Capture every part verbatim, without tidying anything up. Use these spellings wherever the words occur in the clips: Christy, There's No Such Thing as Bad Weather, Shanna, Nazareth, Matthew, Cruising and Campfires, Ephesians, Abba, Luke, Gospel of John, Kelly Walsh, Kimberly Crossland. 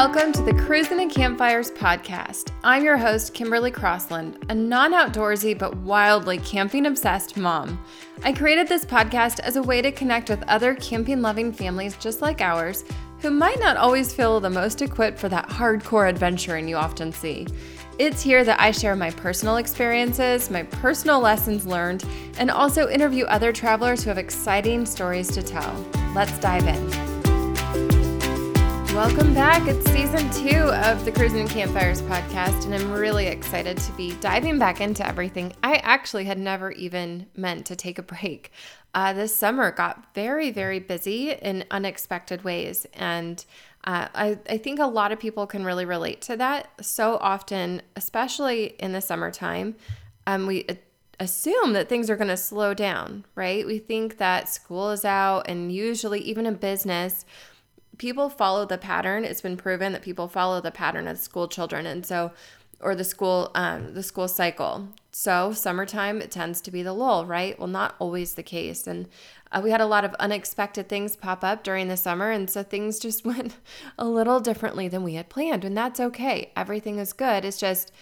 Welcome to the Cruising and Campfires podcast. I'm your host, Kimberly Crossland, a non-outdoorsy but wildly camping-obsessed mom. I created this podcast as a way to connect with other camping-loving families just like ours who might not always feel the most equipped for that hardcore adventuring you often see. It's here that I share my personal experiences, my personal lessons learned, and also interview other travelers who have exciting stories to tell. Let's dive in. Welcome back. It's season two of the Cruising and Campfires podcast, and I'm really excited to be diving back into everything. I actually had never even meant to take a break. Uh, this summer got very, very busy in unexpected ways, and uh, I, I think a lot of people can really relate to that. So often, especially in the summertime, um, we assume that things are going to slow down, right? We think that school is out, and usually even in business, people follow the pattern. It's been proven that people follow the pattern of school children, and so, or the school, um, the school cycle. So summertime, it tends to be the lull, right? Well, not always the case. And uh, we had a lot of unexpected things pop up during the summer, and so things just went a little differently than we had planned, and that's okay. Everything is good. It's just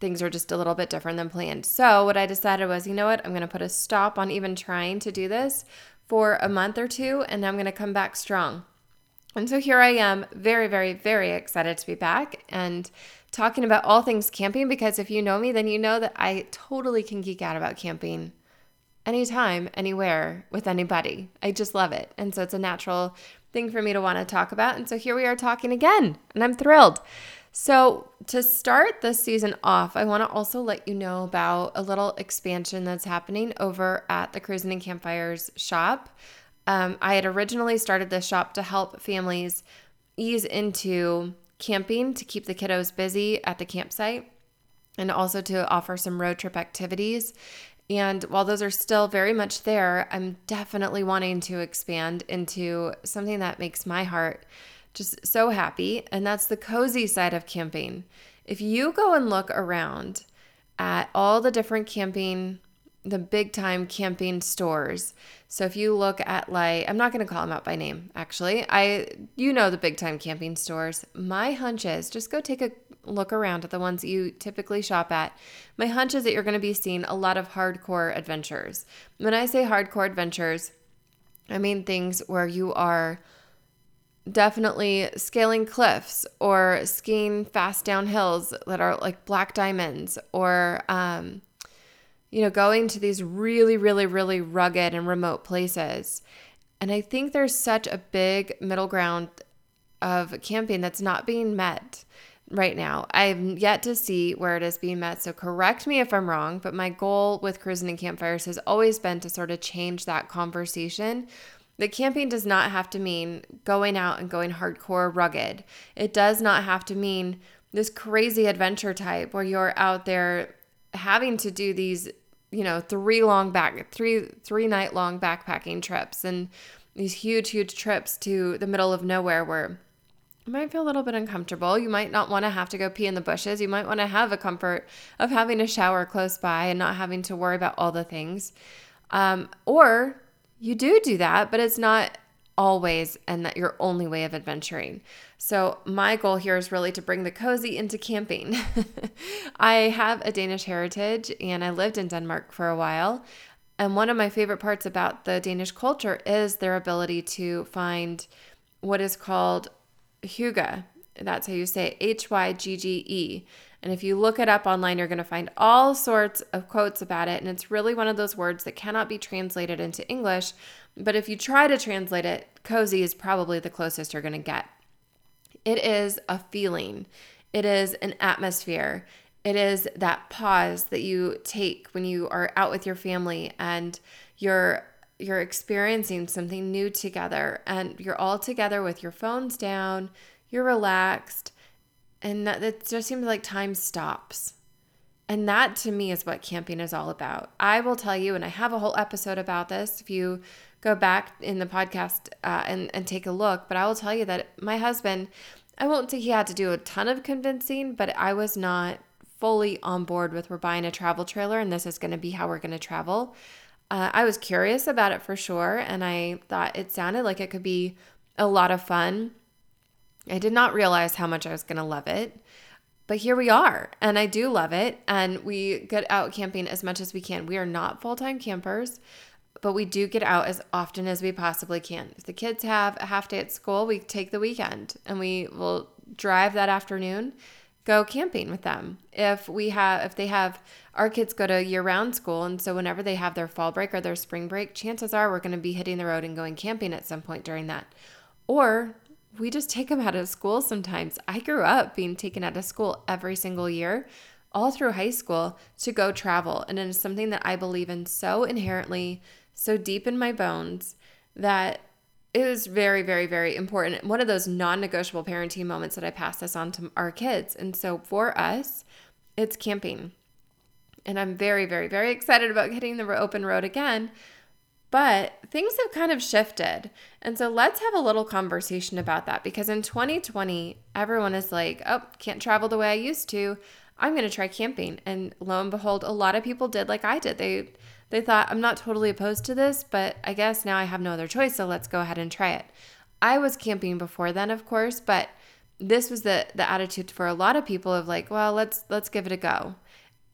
things are just a little bit different than planned. So what I decided was, you know what? I'm going to put a stop on even trying to do this for a month or two, and I'm going to come back strong. And so here I am, very, very, very excited to be back and talking about all things camping, because if you know me, then you know that I totally can geek out about camping anytime, anywhere, with anybody. I just love it. And so it's a natural thing for me to want to talk about. And so here we are talking again, and I'm thrilled. So to start this season off, I want to also let you know about a little expansion that's happening over at the Cruising and Campfires shop. Um, I had originally started this shop to help families ease into camping, to keep the kiddos busy at the campsite, and also to offer some road trip activities. And while those are still very much there, I'm definitely wanting to expand into something that makes my heart just so happy, and that's the cozy side of camping. If you go and look around at all the different camping the big time camping stores. So if you look at, like, I'm not going to call them out by name, actually. I, you know, the big time camping stores. My hunch is, just go take a look around at the ones that you typically shop at. My hunch is that you're going to be seeing a lot of hardcore adventures. When I say hardcore adventures, I mean things where you are definitely scaling cliffs or skiing fast down hills that are like black diamonds, or, um, you know, going to these really, really, really rugged and remote places. And I think there's such a big middle ground of camping that's not being met right now. I've yet to see where it is being met, so correct me if I'm wrong, but my goal with Cruising and Campfires has always been to sort of change that conversation. That camping does not have to mean going out and going hardcore rugged. It does not have to mean this crazy adventure type where you're out there having to do these, you know, three long back, three, three night long backpacking trips and these huge, huge trips to the middle of nowhere where you might feel a little bit uncomfortable. You might not want to have to go pee in the bushes. You might want to have a comfort of having a shower close by and not having to worry about all the things. Um, or you do do that, but it's not always and that your only way of adventuring. So my goal here is really to bring the cozy into camping. I have a Danish heritage, and I lived in Denmark for a while. And one of my favorite parts about the Danish culture is their ability to find what is called hygge. That's how you say it, H Y G G E. And if you look it up online, you're going to find all sorts of quotes about it. And it's really one of those words that cannot be translated into English. But if you try to translate it, cozy is probably the closest you're going to get. It is a feeling. It is an atmosphere. It is that pause that you take when you are out with your family and you're you're experiencing something new together, and you're all together with your phones down, you're relaxed, and that, it just seems like time stops. And that, to me, is what camping is all about. I will tell you, and I have a whole episode about this if you go back in the podcast uh, and, and take a look, but I will tell you that my husband, I won't say he had to do a ton of convincing, but I was not fully on board with, we're buying a travel trailer and this is going to be how we're going to travel. Uh, I was curious about it for sure, and I thought it sounded like it could be a lot of fun. I did not realize how much I was going to love it, but here we are, and I do love it, and we get out camping as much as we can. We are not full-time campers, but we do get out as often as we possibly can. If the kids have a half day at school, we take the weekend, and we will drive that afternoon, go camping with them. If we have, if they have, our kids go to year-round school, and so whenever they have their fall break or their spring break, chances are we're going to be hitting the road and going camping at some point during that, or we just take them out of school sometimes. I grew up being taken out of school every single year, all through high school, to go travel. And it is something that I believe in so inherently, so deep in my bones, that it was very, very, very important. One of those non-negotiable parenting moments that I pass this on to our kids. And so for us, it's camping. And I'm very, very, very excited about hitting the open road again. But things have kind of shifted. And so let's have a little conversation about that, because in twenty twenty, everyone is like, oh, can't travel the way I used to. I'm going to try camping. And lo and behold, a lot of people did like I did. They they thought, I'm not totally opposed to this, but I guess now I have no other choice, so let's go ahead and try it. I was camping before then, of course, but this was the the attitude for a lot of people of like, well, let's let's give it a go.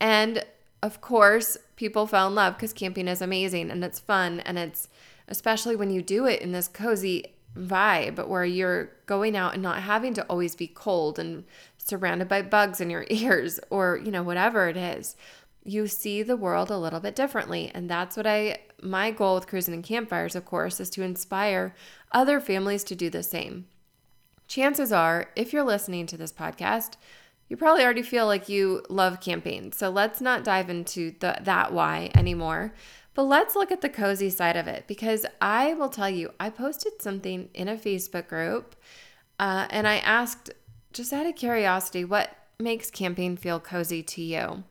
And of course, people fell in love because camping is amazing and it's fun, and it's especially when you do it in this cozy vibe where you're going out and not having to always be cold and surrounded by bugs in your ears or, you know, whatever it is. You see the world a little bit differently, and that's what I my goal with Cruising and Campfires, of course, is to inspire other families to do the same. Chances are, if you're listening to this podcast, you probably already feel like you love camping. So let's not dive into the, that why anymore, but let's look at the cozy side of it, because I will tell you, I posted something in a Facebook group uh, and I asked, just out of curiosity, what makes camping feel cozy to you?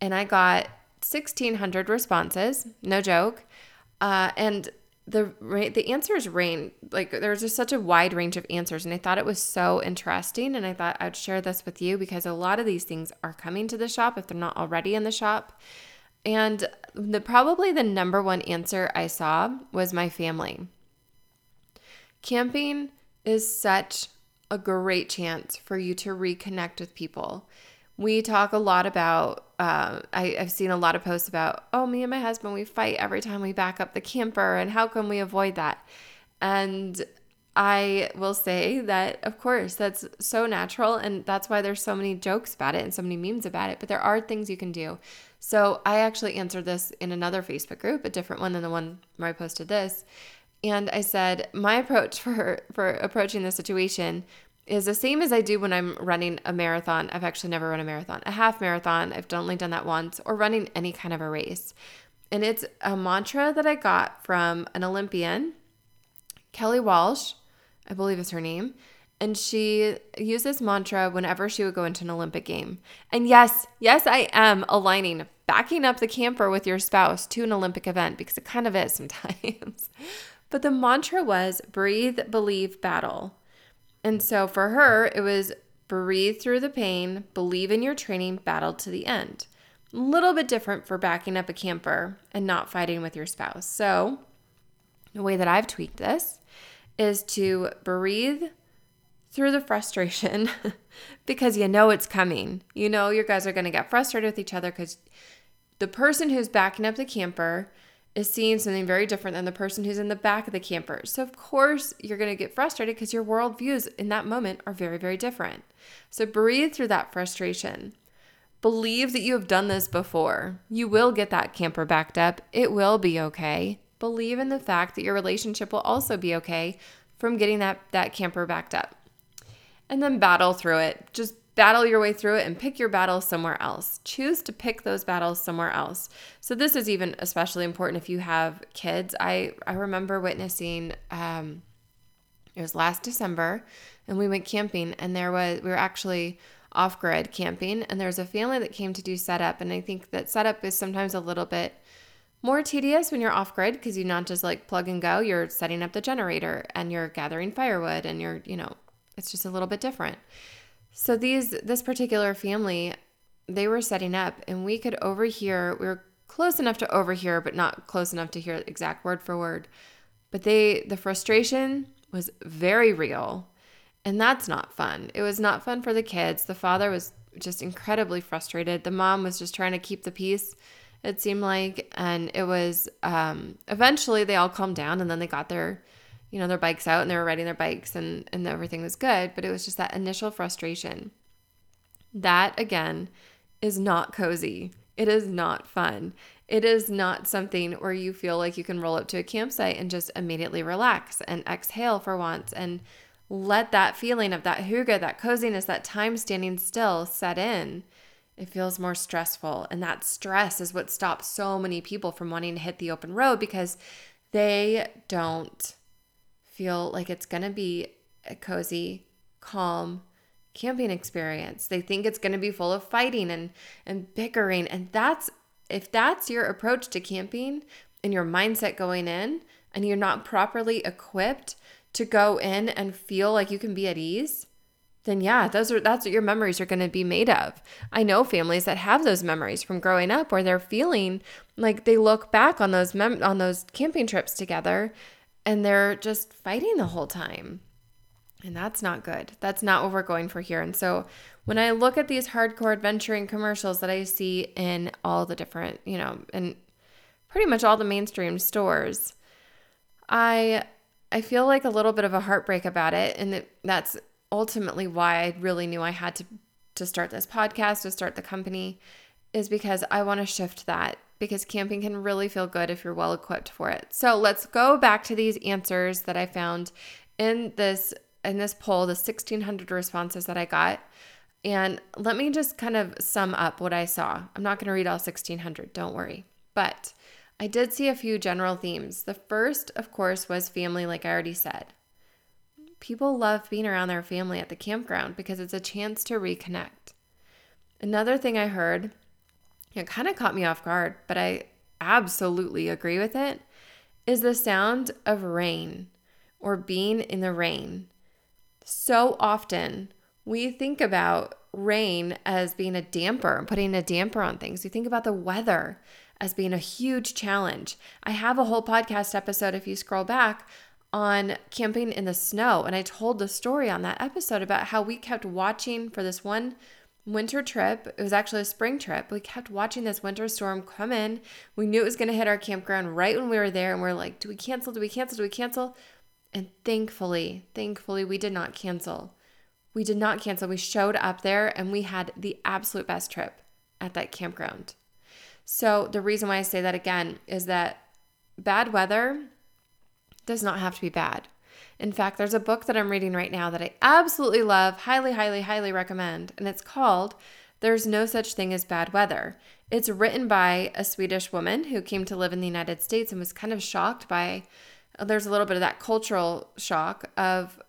And I got sixteen hundred responses, no joke. Uh, and the the answers range, like there was just such a wide range of answers, and I thought it was so interesting, and I thought I'd share this with you, because a lot of these things are coming to the shop if they're not already in the shop. And the probably the number one answer I saw was my family. Camping is such a great chance for you to reconnect with people. We talk a lot about, uh, I, I've seen a lot of posts about, oh, me and my husband, we fight every time we back up the camper, and how can we avoid that? And I will say that, of course, that's so natural, and that's why there's so many jokes about it and so many memes about it, but there are things you can do. So I actually answered this in another Facebook group, a different one than the one where I posted this, and I said, my approach for, for approaching this situation is the same as I do when I'm running a marathon. I've actually never run a marathon. A half marathon, I've only done that once, or running any kind of a race. And it's a mantra that I got from an Olympian, Kelly Walsh, I believe is her name, and she used this mantra whenever she would go into an Olympic game. And yes, yes, I am aligning, backing up the camper with your spouse to an Olympic event, because it kind of is sometimes. But the mantra was breathe, believe, battle. And so for her, it was breathe through the pain, believe in your training, battle to the end. A little bit different for backing up a camper and not fighting with your spouse. So the way that I've tweaked this is to breathe through the frustration because you know it's coming. You know you guys are going to get frustrated with each other because the person who's backing up the camper is seeing something very different than the person who's in the back of the camper. So of course you're going to get frustrated because your worldviews in that moment are very, very different. So breathe through that frustration. Believe that you have done this before. You will get that camper backed up. It will be okay. Believe in the fact that your relationship will also be okay from getting that, that camper backed up. And then battle through it. Just battle your way through it and pick your battles somewhere else. Choose to pick those battles somewhere else. So this is even especially important if you have kids. I, I remember witnessing, um, it was last December, and we went camping, and there was, we were actually off-grid camping, and there was a family that came to do setup. And I think that setup is sometimes a little bit more tedious when you're off-grid, because you're not just like plug and go, you're setting up the generator and you're gathering firewood and you're, you know, it's just a little bit different. So these, this particular family, they were setting up, and we could overhear, we were close enough to overhear, but not close enough to hear exact word for word. But they, the frustration was very real. And that's not fun. It was not fun for the kids. The father was just incredibly frustrated. The mom was just trying to keep the peace, it seemed like. And it was um, eventually they all calmed down, and then they got their, you know, their bikes out, and they were riding their bikes, and, and everything was good. But it was just that initial frustration. That, again, is not cozy. It is not fun. It is not something where you feel like you can roll up to a campsite and just immediately relax and exhale for once and let that feeling of that hygge, that coziness, that time standing still set in. It feels more stressful. And that stress is what stops so many people from wanting to hit the open road, because they don't feel like it's going to be a cozy, calm camping experience. They think it's going to be full of fighting and, and bickering. And that's, if that's your approach to camping and your mindset going in, and you're not properly equipped to go in and feel like you can be at ease, then yeah, those are that's what your memories are going to be made of. I know families that have those memories from growing up where they're feeling like they look back on those mem- on those camping trips together, and they're just fighting the whole time. And that's not good. That's not what we're going for here. And so when I look at these hardcore adventuring commercials that I see in all the different, you know, in pretty much all the mainstream stores, I I feel like a little bit of a heartbreak about it. And it, that's ultimately why I really knew I had to, to start this podcast, to start the company, is because I want to shift that, because camping can really feel good if you're well equipped for it. So let's go back to these answers that I found in this in this poll, the sixteen hundred responses that I got. And let me just kind of sum up what I saw. I'm not going to read all sixteen hundred, don't worry. But I did see a few general themes. The first, of course, was family, like I already said. People love being around their family at the campground because it's a chance to reconnect. Another thing I heard, it kind of caught me off guard, but I absolutely agree with it, is the sound of rain or being in the rain. So often we think about rain as being a damper and putting a damper on things. We think about the weather as being a huge challenge. I have a whole podcast episode, if you scroll back, on camping in the snow. And I told the story on that episode about how we kept watching for this one winter trip. It was actually a spring trip. We kept watching this winter storm come in. We knew it was going to hit our campground right when we were there. And we we're like, do we cancel? Do we cancel? Do we cancel? And thankfully, thankfully, we did not cancel. We did not cancel. We showed up there and we had the absolute best trip at that campground. So the reason why I say that again is that bad weather does not have to be bad. In fact, there's a book that I'm reading right now that I absolutely love, highly, highly, highly recommend, and it's called There's No Such Thing as Bad Weather. It's written by a Swedish woman who came to live in the United States and was kind of shocked by there's a little bit of that cultural shock of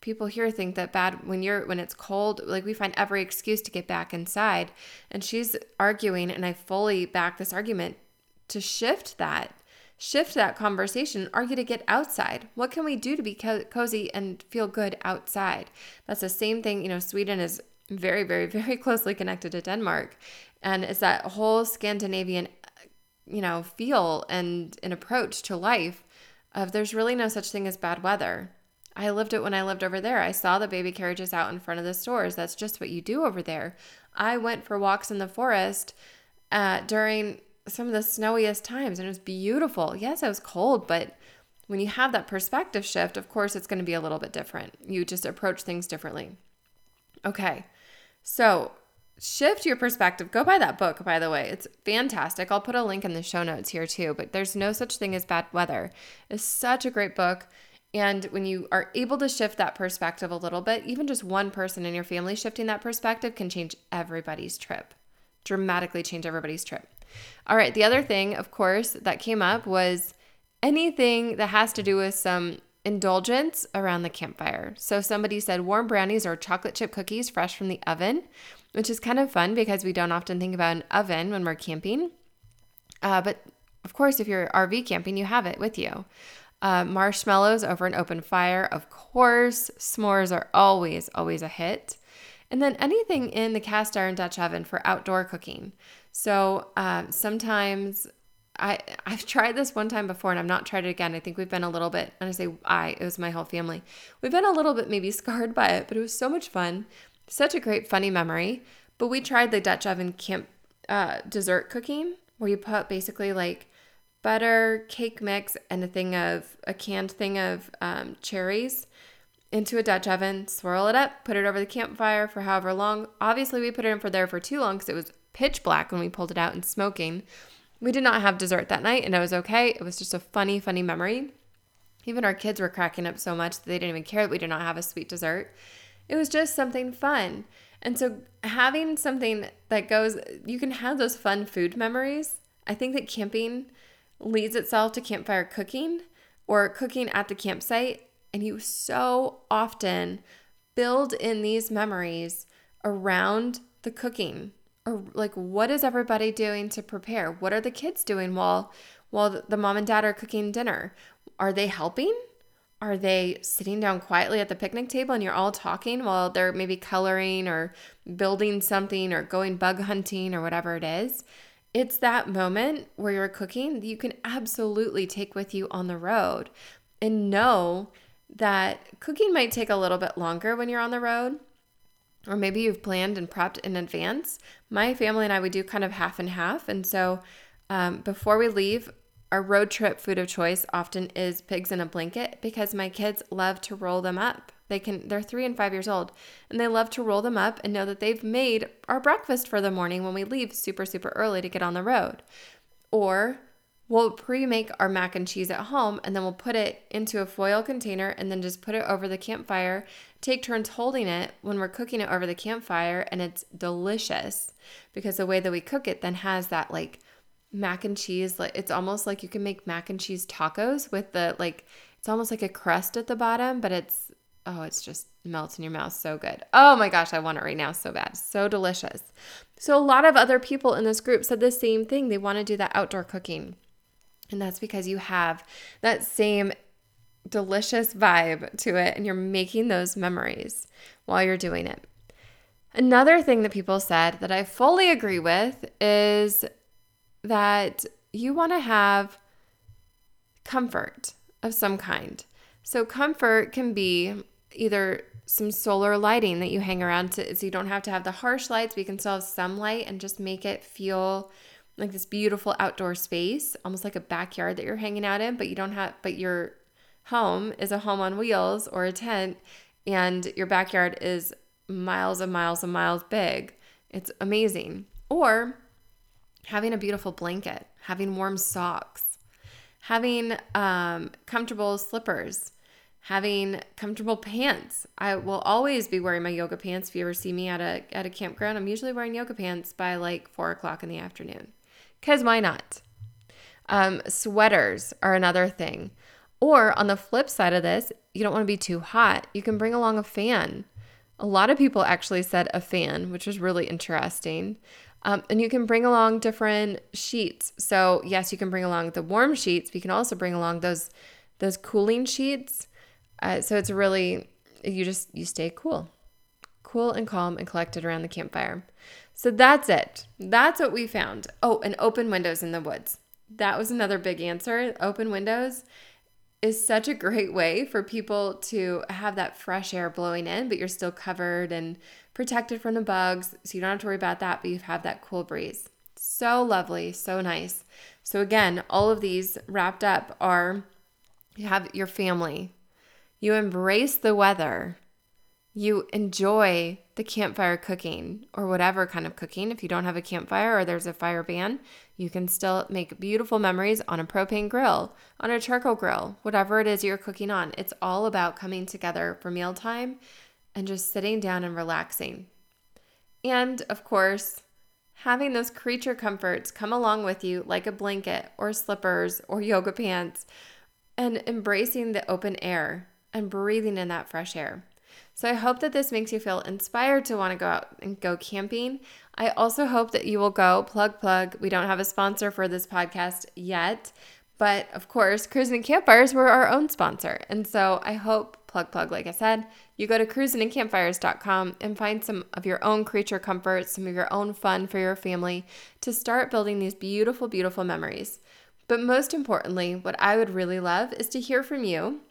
people here think that bad when you're when it's cold, like we find every excuse to get back inside. And she's arguing, and I fully back this argument, to shift that, shift that conversation, argue to get outside. What can we do to be co- cozy and feel good outside? That's the same thing, you know, Sweden is very, very, very closely connected to Denmark. And it's that whole Scandinavian, you know, feel and an approach to life of there's really no such thing as bad weather. I lived it when I lived over there. I saw the baby carriages out in front of the stores. That's just what you do over there. I went for walks in the forest uh, during some of the snowiest times, and it was beautiful. Yes, it was cold, but when you have that perspective shift, of course, it's going to be a little bit different. You just approach things differently. Okay, so shift your perspective. Go buy that book, by the way. It's fantastic. I'll put a link in the show notes here too, but There's No Such Thing as Bad Weather. It's such a great book. And when you are able to shift that perspective a little bit, even just one person in your family shifting that perspective can change everybody's trip, dramatically change everybody's trip. All right. The other thing, of course, that came up was anything that has to do with some indulgence around the campfire. So somebody said warm brownies or chocolate chip cookies fresh from the oven, which is kind of fun because we don't often think about an oven when we're camping. Uh, but of course, if you're R V camping, you have it with you. Uh, marshmallows over an open fire, of course. S'mores are always, always a hit. And then anything in the cast iron Dutch oven for outdoor cooking. So uh, sometimes I, I've tried this one time before and I'm not tried it again. I think we've been a little bit, and I say I, it was my whole family. We've been a little bit maybe scarred by it, but it was so much fun. Such a great, funny memory. But we tried the Dutch oven camp uh, dessert cooking, where you put basically like butter, cake mix, and a thing of, a canned thing of um, cherries into a Dutch oven, swirl it up, put it over the campfire for however long. Obviously, we put it in for there for too long because it was pitch black when we pulled it out and smoking. We did not have dessert that night, and it was okay. It was just a funny, funny memory. Even our kids were cracking up so much that they didn't even care that we did not have a sweet dessert. It was just something fun. And so having something that goes, you can have those fun food memories. I think that camping leads itself to campfire cooking or cooking at the campsite. And you so often build in these memories around the cooking. Or like, what is everybody doing to prepare? What are the kids doing while while the mom and dad are cooking dinner? Are they helping? Are they sitting down quietly at the picnic table and you're all talking while they're maybe coloring or building something or going bug hunting or whatever it is? It's that moment where you're cooking that you can absolutely take with you on the road, and know that cooking might take a little bit longer when you're on the road. Or maybe you've planned and prepped in advance. My family and I, we do kind of half and half. And so um, before we leave, our road trip food of choice often is pigs in a blanket, because my kids love to roll them up. They can, they're three and five years old, and they love to roll them up and know that they've made our breakfast for the morning when we leave super, super early to get on the road. Or we'll pre-make our mac and cheese at home, and then we'll put it into a foil container and then just put it over the campfire, take turns holding it when we're cooking it over the campfire, and it's delicious because the way that we cook it then has that like mac and cheese, like it's almost like you can make mac and cheese tacos with the like, it's almost like a crust at the bottom, but it's, oh, it's just melts in your mouth. So good. Oh my gosh, I want it right now so bad. So delicious. So a lot of other people in this group said the same thing. They want to do that outdoor cooking. And that's because you have that same delicious vibe to it, and you're making those memories while you're doing it. Another thing that people said that I fully agree with is that you want to have comfort of some kind. So comfort can be either some solar lighting that you hang around to, so you don't have to have the harsh lights, but you can still have some light and just make it feel like this beautiful outdoor space, almost like a backyard that you're hanging out in, but you don't have, but your home is a home on wheels or a tent, and your backyard is miles and miles and miles big. It's amazing. Or having a beautiful blanket, having warm socks, having um, comfortable slippers, having comfortable pants. I will always be wearing my yoga pants. If you ever see me at a at a campground, I'm usually wearing yoga pants by like four o'clock in the afternoon. Because why not? Um, sweaters are another thing. Or on the flip side of this, you don't want to be too hot. You can bring along a fan. A lot of people actually said a fan, which was really interesting. Um, and you can bring along different sheets. So yes, you can bring along the warm sheets, but you can also bring along those those cooling sheets. Uh, so it's really, you just, you stay cool. Cool and calm and collected around the campfire. So that's it. That's what we found. Oh, and open windows in the woods. That was another big answer. Open windows is such a great way for people to have that fresh air blowing in, but you're still covered and protected from the bugs. So you don't have to worry about that, but you have that cool breeze. So lovely. So nice. So again, all of these wrapped up are, you have your family, you embrace the weather, you enjoy the campfire cooking or whatever kind of cooking. If you don't have a campfire or there's a fire ban, you can still make beautiful memories on a propane grill, on a charcoal grill, whatever it is you're cooking on. It's all about coming together for mealtime and just sitting down and relaxing. And of course, having those creature comforts come along with you, like a blanket or slippers or yoga pants, and embracing the open air and breathing in that fresh air. So I hope that this makes you feel inspired to want to go out and go camping. I also hope that you will go, plug, plug. We don't have a sponsor for this podcast yet, but of course, Cruising and Campfires were our own sponsor. And so I hope, plug, plug, like I said, you go to cruising and campfires dot com and find some of your own creature comforts, some of your own fun for your family to start building these beautiful, beautiful memories. But most importantly, what I would really love is to hear from you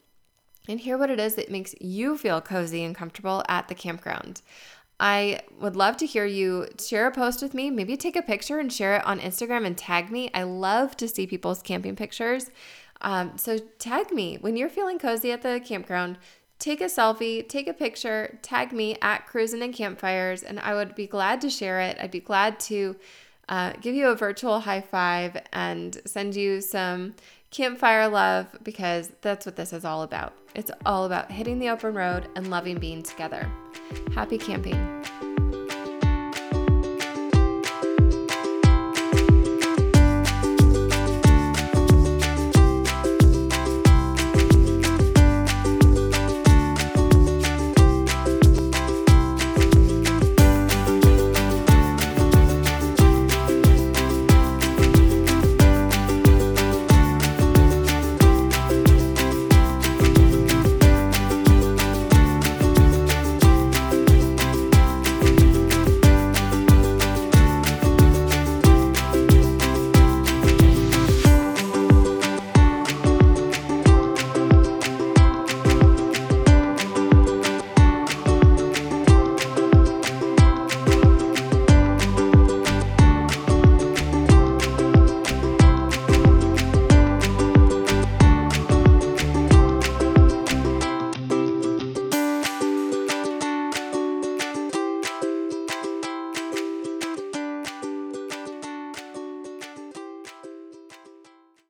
and hear what it is that makes you feel cozy and comfortable at the campground. I would love to hear you share a post with me, maybe take a picture and share it on Instagram and tag me. I love to see people's camping pictures. Um, so tag me when you're feeling cozy at the campground. Take a selfie, take a picture, tag me at Cruising and Campfires, and I would be glad to share it. I'd be glad to uh, give you a virtual high five and send you some campfire love, because that's what this is all about. It's all about hitting the open road and loving being together. Happy camping.